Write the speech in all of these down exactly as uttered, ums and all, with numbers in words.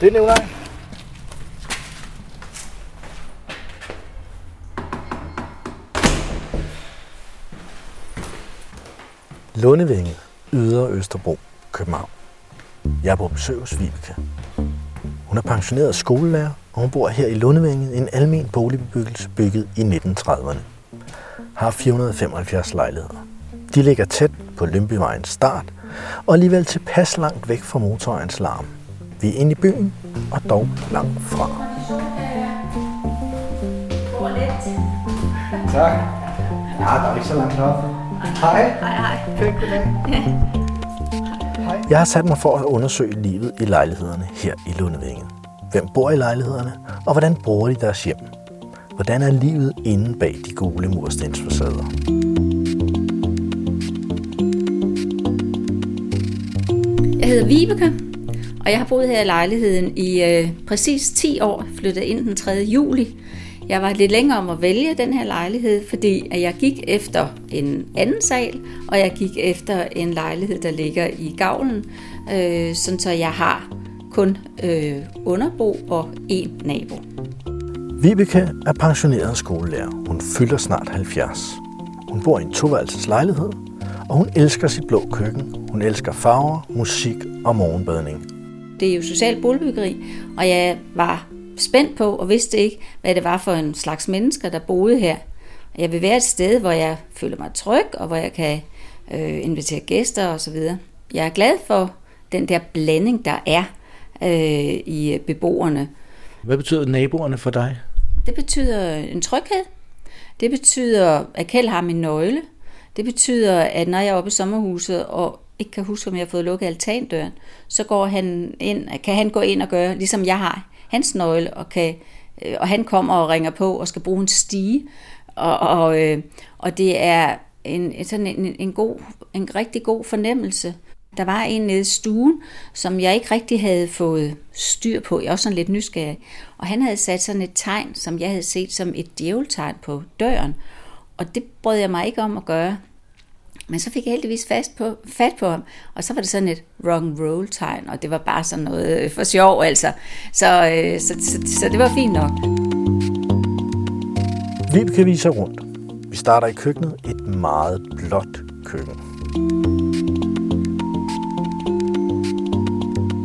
Det nævner jeg. Lundevænget, Ydre Østerbro, København. Jeg er på besøg hos Vibeke. Hun er pensioneret skolelærer, og hun bor her i Lundevænget, en almen boligbebyggelse bygget i nitten trediverne. Har fire hundrede og femoghalvfjerds lejligheder. De ligger tæt på Lømbyvejens start, og alligevel tilpas langt væk fra motorvejens larm. Vi er inde i byen, og dog langt fra. Tak. Ja, der er ikke så langt op. Hej. Hej, hej. Pønt, goddag. Hej. Jeg har sat mig for at undersøge livet i lejlighederne her i Lundevænget. Hvem bor i lejlighederne, og hvordan bruger de deres hjem? Hvordan er livet inde bag de gule murstensfacader? Jeg hedder Vibeke, og jeg har boet her i lejligheden i øh, præcis ti år, flyttede ind den tredje juli. Jeg var lidt længere om at vælge den her lejlighed, fordi at jeg gik efter en anden sal, og jeg gik efter en lejlighed, der ligger i gavlen, øh, sådan så jeg har kun øh, underbo og én nabo. Vibeke er pensioneret skolelærer. Hun fylder snart halvfjerds. Hun bor i en toværelses lejlighed, og hun elsker sit blå køkken. Hun elsker farver, musik og morgenbadning. Det er jo socialt boligbyggeri, og jeg var spændt på og vidste ikke, hvad det var for en slags mennesker, der boede her. Jeg vil være et sted, hvor jeg føler mig tryg, og hvor jeg kan øh, invitere gæster osv. Jeg er glad for den der blanding, der er øh, i beboerne. Hvad betyder naboerne for dig? Det betyder en tryghed. Det betyder, at Kjell har min nøgle. Det betyder, at når jeg er oppe i sommerhuset og ikke kan huske, om jeg har fået lukket altandøren, så går han ind, kan han gå ind og gøre, ligesom jeg har hans nøgle, og, kan, og han kommer og ringer på og skal bruge en stige. Og, og, og det er en, sådan en, en, god, en rigtig god fornemmelse. Der var en nede i stuen, som jeg ikke rigtig havde fået styr på. Jeg var også sådan lidt nysgerrig. Og han havde sat sådan et tegn, som jeg havde set som et djæveltegn på døren. Og det brød jeg mig ikke om at gøre. Men så fik jeg heldigvis fast på, fat på ham. Og så var det sådan et rock'n'roll-tegn, og det var bare sådan noget for sjov, altså. Så, øh, så, så, så det var fint nok. Vi kan vise rundt. Vi starter i køkkenet. Et meget blåt køkken.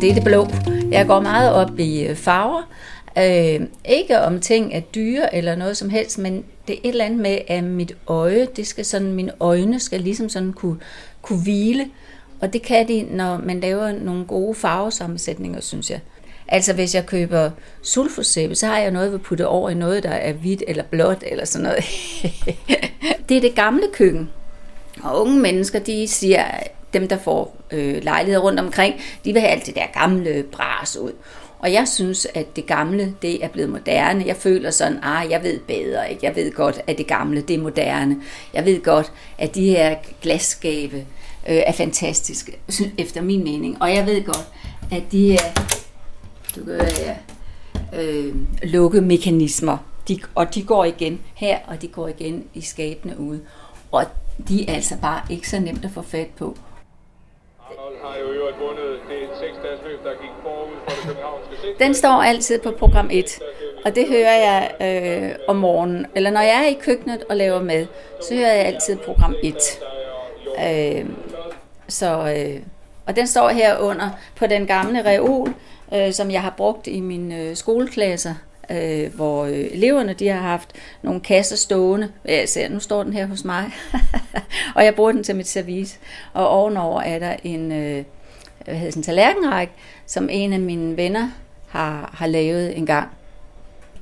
Det er det blå. Jeg går meget op i farver. Øh, ikke om ting er dyre eller noget som helst, men det er et eller andet med, at mit øje, det skal sådan, mine øjne skal ligesom sådan kunne, kunne hvile. Og det kan de, når man laver nogle gode farvesammensætninger, synes jeg. Altså hvis jeg køber sulfosæbe, så har jeg noget at putte over i noget, der er hvidt eller blåt eller sådan noget. Det er det gamle køkken. Og unge mennesker, de siger, dem der får øh, lejligheder rundt omkring, de vil have alt det der gamle bras ud. Og jeg synes, at det gamle, det er blevet moderne. Jeg føler sådan, ah, jeg ved bedre, ikke? Jeg ved godt, at det gamle, det er moderne. Jeg ved godt, at de her glasskabe øh, er fantastiske, efter min mening. Og jeg ved godt, at de her du kan, ja, øh, lukkemekanismer, de, og de går igen her, og de går igen i skabene ude. Og de er altså bare ikke så nemt at få fat på. Har jo øvrigt vundet det seks-dages løb, der gik forud for det københavnske sigt. Den står altid på program et, og det hører jeg øh, om morgenen. Eller når jeg er i køkkenet og laver mad, så hører jeg altid program et. Øh, så, øh, og den står herunder på den gamle reol, øh, som jeg har brugt i mine øh, skoleklasser, øh, hvor øh, eleverne de har haft nogle kasser stående. Jeg ser, nu står den her hos mig. Og jeg bruger den til mit service. Og ovenover er der en, øh, hvad hedder den, tallerkenrække, som en af mine venner har, har lavet en gang.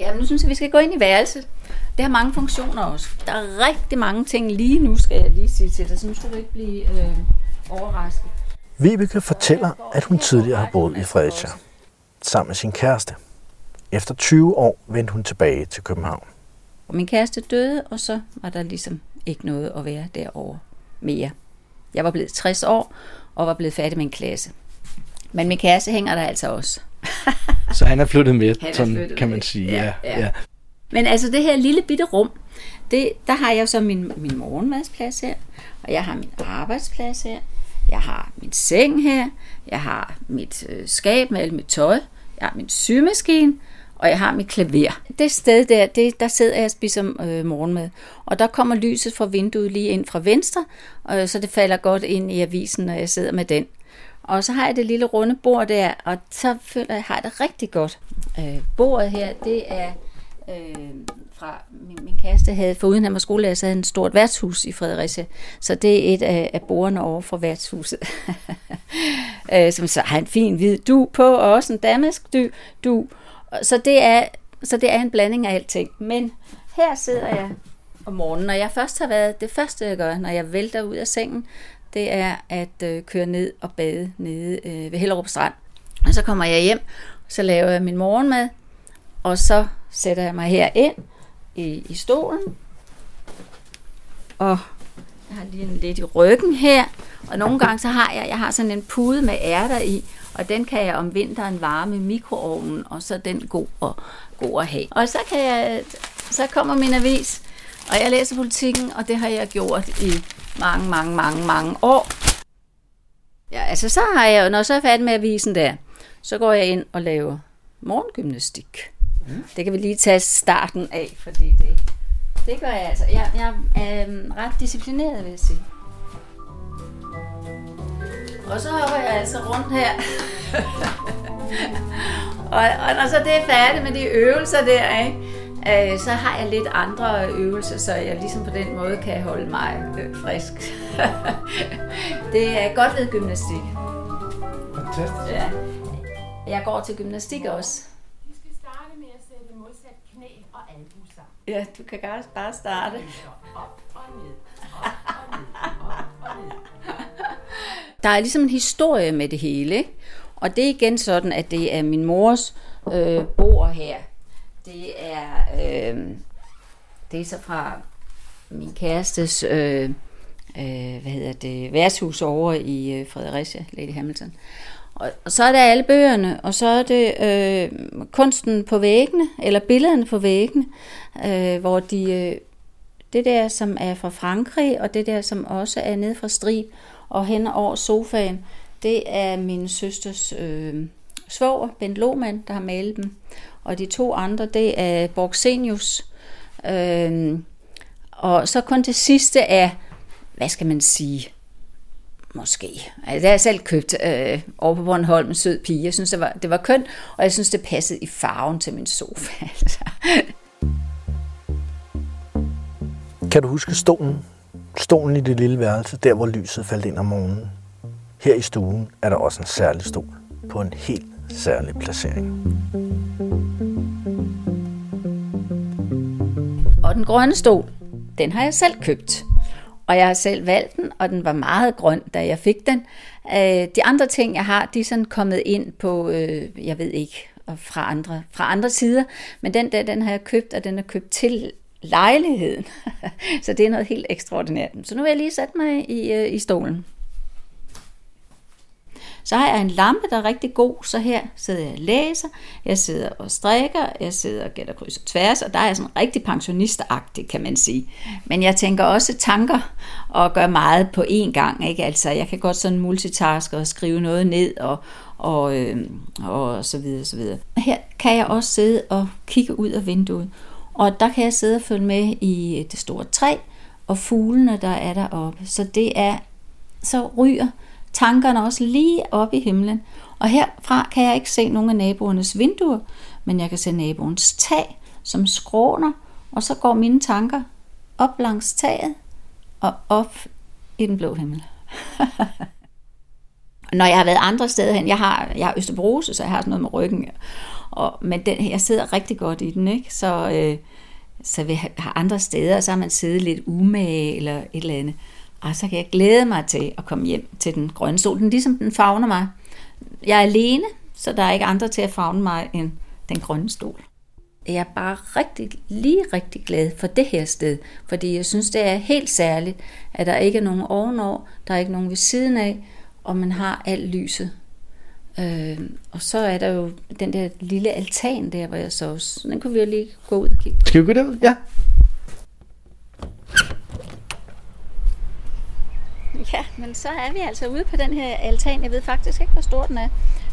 Jamen, nu synes jeg, vi skal gå ind i værelset. Det har mange funktioner også. Der er rigtig mange ting lige nu, skal jeg lige sige til dig. Så nu skal du ikke blive øh, overrasket. Vibeke fortæller, at hun tidligere har boet i Fredericia sammen med sin kæreste. Efter tyve år vendte hun tilbage til København. Min kæreste døde, og så var der ligesom ikke noget at være derovre mere. Jeg var blevet tres år og var blevet færdig med en klasse. Men min kæreste hænger der altså også. Så han er flyttet med, er sådan flyttet kan med. Man sige. Ja, ja. Ja. Men altså det her lille bitte rum, det, der har jeg så min, min morgenmadsplads her, og jeg har min arbejdsplads her, jeg har min seng her, jeg har mit øh, skab med alt mit tøj, jeg har min symaskine, og jeg har mit klaver. Det sted der, det, der sidder jeg og spiser øh, morgenmad. Og der kommer lyset fra vinduet lige ind fra venstre, og så det falder godt ind i avisen, når jeg sidder med den. Og så har jeg det lille runde bord der, og så føler jeg, at jeg har det rigtig godt. Øh, bordet her, det er øh, fra min, min kæreste havde, for uden han var skolelærer, så havde han et stort værtshus i Fredericia. Så det er et af, af bordene over for værtshuset. øh, som så har en fin hvid dug på, og også en damask du, du. Så det er, så det er en blanding af alting. Men her sidder jeg om morgenen, og jeg først har været, det første jeg gør, når jeg vælter ud af sengen, det er at øh, køre ned og bade nede øh, ved Hellerup Strand. Og så kommer jeg hjem, så laver jeg min morgenmad, og så sætter jeg mig her ind i, i stolen. Og jeg har lige en lidt i ryggen her, og nogle gange så har jeg, jeg har sådan en pude med ærter i, og den kan jeg om vinteren varme i mikroovnen, og så er den god og god at have. Og så kan jeg, så kommer min avis, og jeg læser Politikken, og det har jeg gjort i mange, mange, mange, mange år. Ja, altså så har jeg, når så er jeg færdig med avisen der, så går jeg ind og laver morgengymnastik. Mm. Det kan vi lige tage starten af, fordi det, det gør jeg altså. Jeg, jeg er øhm, ret disciplineret, vil jeg sige. Og så hopper jeg altså rundt her. og, og når så det er færdigt med de øvelser der, ikke? Øh, så har jeg lidt andre øvelser, så jeg ligesom på den måde kan holde mig øh, frisk. Det er godt ved gymnastik. Fantastisk. Ja. Jeg går til gymnastik også. Vi skal starte med at sætte modsat knæ og albu sammen. Ja, du kan bare starte. Op og ned, op og ned, op og ned. Der er ligesom en historie med det hele, ikke? Og det er igen sådan, at det er min mors øh, bord her. Det er, øh, det er så fra min kærestes øh, øh, hvad hedder det, værtshus over i øh, Fredericia, Lady Hamilton. Og, og så er der alle bøgerne, og så er det øh, kunsten på væggene, eller billederne på væggene, øh, hvor de, øh, det der, som er fra Frankrig, og det der, som også er nede fra Strib og hen over sofaen, det er min søsters øh, svoger, Bent Lomand, der har malet dem. Og de to andre, det er Borg Senius. Øhm, og så kun det sidste er, hvad skal man sige, måske. Altså, det har jeg selv købt øh, over på Bornholm, en sød pige. Jeg synes, det var, det var kønt, og jeg synes, det passede i farven til min sofa. Altså. Kan du huske stolen? Stolen i det lille værelse, der hvor lyset faldt ind om morgenen. Her i stuen er der også en særlig stol på en helt særlig placering. Og den grønne stol, den har jeg selv købt. Og jeg har selv valgt den, og den var meget grøn, da jeg fik den. De andre ting, jeg har, de er sådan kommet ind på, jeg ved ikke, fra andre, fra andre sider. Men den der, den har jeg købt, og den er købt til lejligheden. Så det er noget helt ekstraordinært. Så nu vil jeg lige sætte mig i, i stolen. Så har jeg en lampe, der er rigtig god, så her sidder jeg og læser, jeg sidder og strikker, jeg sidder og gætter kryds og tværs, og der er jeg sådan rigtig pensionistagtig, kan man sige. Men jeg tænker også tanker og gør meget på én gang, ikke? Altså, jeg kan godt sådan multitaske og skrive noget ned og, og, øh, og så videre, så videre. Her kan jeg også sidde og kigge ud af vinduet, og der kan jeg sidde og følge med i det store træ og fuglene, der er deroppe. Så det er, så ryger tankerne også lige op i himlen. Og herfra kan jeg ikke se nogen af naboernes vinduer, men jeg kan se naboens tag, som skråner, og så går mine tanker op langs taget og op i den blå himmel. Når jeg har været andre steder hen, jeg har, jeg har Østerbro, så jeg har sådan noget med ryggen, og, men den, jeg sidder rigtig godt i den, ikke? Så, øh, så vi har andre steder, så har man siddet lidt umage eller et eller andet. Og så kan jeg glæde mig til at komme hjem til den grønne stol. Den ligesom den favner mig. Jeg er alene, så der er ikke andre til at favne mig end den grønne stol. Jeg er bare rigtig, lige rigtig glad for det her sted. Fordi jeg synes, det er helt særligt, at der ikke er nogen ovenover, der er ikke nogen ved siden af, og man har alt lyset. Øh, og så er der jo den der lille altan der, hvor jeg så også. Den kunne vi jo lige gå ud og kigge. Skal vi gå derud? Ja. Ja, men så er vi altså ude på den her altan. Jeg ved faktisk ikke, hvor stor den er.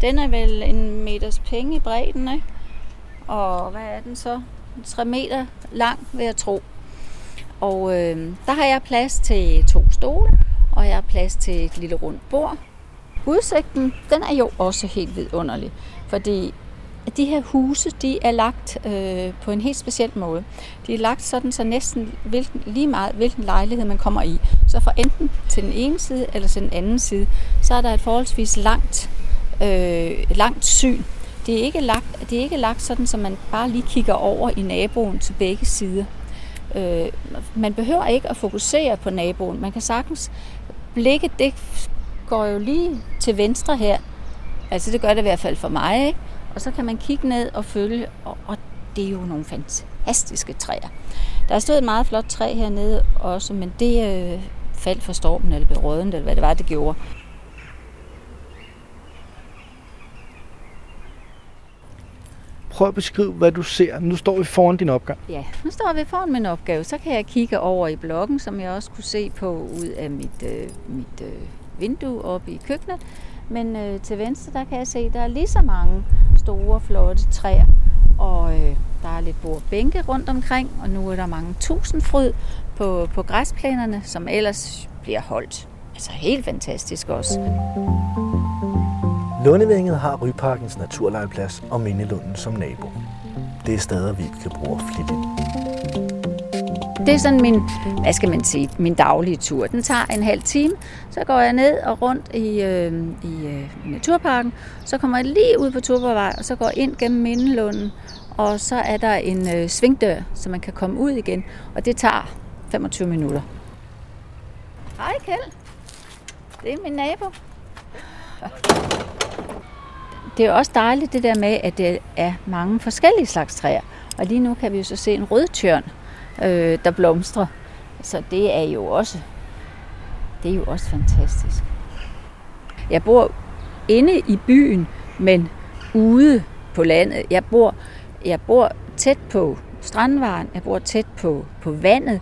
Den er vel en meters penge i bredden, ikke? Og hvad er den så? tre meter lang, vil jeg tro. Og øh, der har jeg plads til to stole, og jeg har plads til et lille rundt bord. Udsigten, den er jo også helt vidunderlig, fordi de her huse, de er lagt øh, på en helt speciel måde. De er lagt sådan, så næsten hvilken, lige meget hvilken lejlighed man kommer i. Så fra enten til den ene side eller til den anden side, så er der et forholdsvis langt, øh, langt syn. Det er ikke lagt, det er ikke lagt sådan, så man bare lige kigger over i naboen til begge sider. Øh, man behøver ikke at fokusere på naboen. Man kan sagtens blikke, det går jo lige til venstre her. Altså det gør det i hvert fald for mig, ikke? Og så kan man kigge ned og følge, og, og det er jo nogle fantastiske træer. Der er stået et meget flot træ hernede også, men det øh, faldt for stormen, eller blev rådent, eller hvad det var, det gjorde. Prøv at beskrive, hvad du ser. Nu står vi foran din opgave. Ja, nu står vi foran min opgave. Så kan jeg kigge over i blokken, som jeg også kunne se på ud af mit, øh, mit øh, vindue oppe i køkkenet. Men øh, til venstre, der kan jeg se, at der er lige så mange store, flotte træer. Og øh, der er lidt bordbænke rundt omkring, og nu er der mange tusindfryd på, på græsplænerne, som ellers bliver holdt. Altså helt fantastisk også. Lundevænget har Ryparkens Naturlejplads og Mindelunden som nabo. Det er steder, vi kan bruge flittigt. Det er sådan min, hvad skal man sige, min daglige tur. Den tager en halv time, så går jeg ned og rundt i, øh, i øh, naturparken. Så kommer jeg lige ud på Torborgvej, og så går jeg ind gennem Mindelunden. Og så er der en øh, svingdør, så man kan komme ud igen. Og det tager femogtyve minutter. Hej Kjell, det er min nabo. Det er også dejligt det der med, at det er mange forskellige slags træer. Og lige nu kan vi jo så se en rødtjørn, øh, der blomstrer. Så det er jo også, det er jo også fantastisk. Jeg bor inde i byen, men ude på landet. Jeg bor, jeg bor tæt på Strandvejen, jeg bor tæt på, på vandet.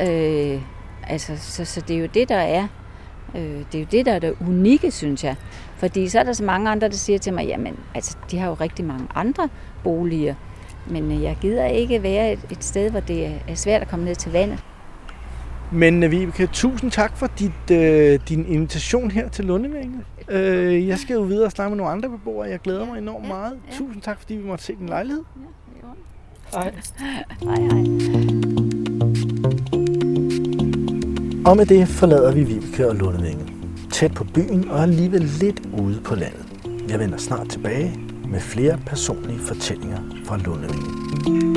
Øh, altså, så, så det er jo det, der er. Det er jo det, der er det unikke, synes jeg. Fordi så er der så mange andre, der siger til mig, jamen, altså, de har jo rigtig mange andre boliger, men jeg gider ikke være et, et sted, hvor det er svært at komme ned til vandet. Men Vibeke, tusind tak for dit, øh, din invitation her til Lundevænget. Øh, jeg skal jo videre og snakke med nogle andre beboere. Jeg glæder mig enormt meget. Ja, ja. Tusind tak, fordi vi måtte se din lejlighed. Ja, hej. Hej, hej. Og med det forlader vi Vibeke og Lundevænget, tæt på byen og alligevel lidt ude på landet. Jeg vender snart tilbage med flere personlige fortællinger fra Lundevænget.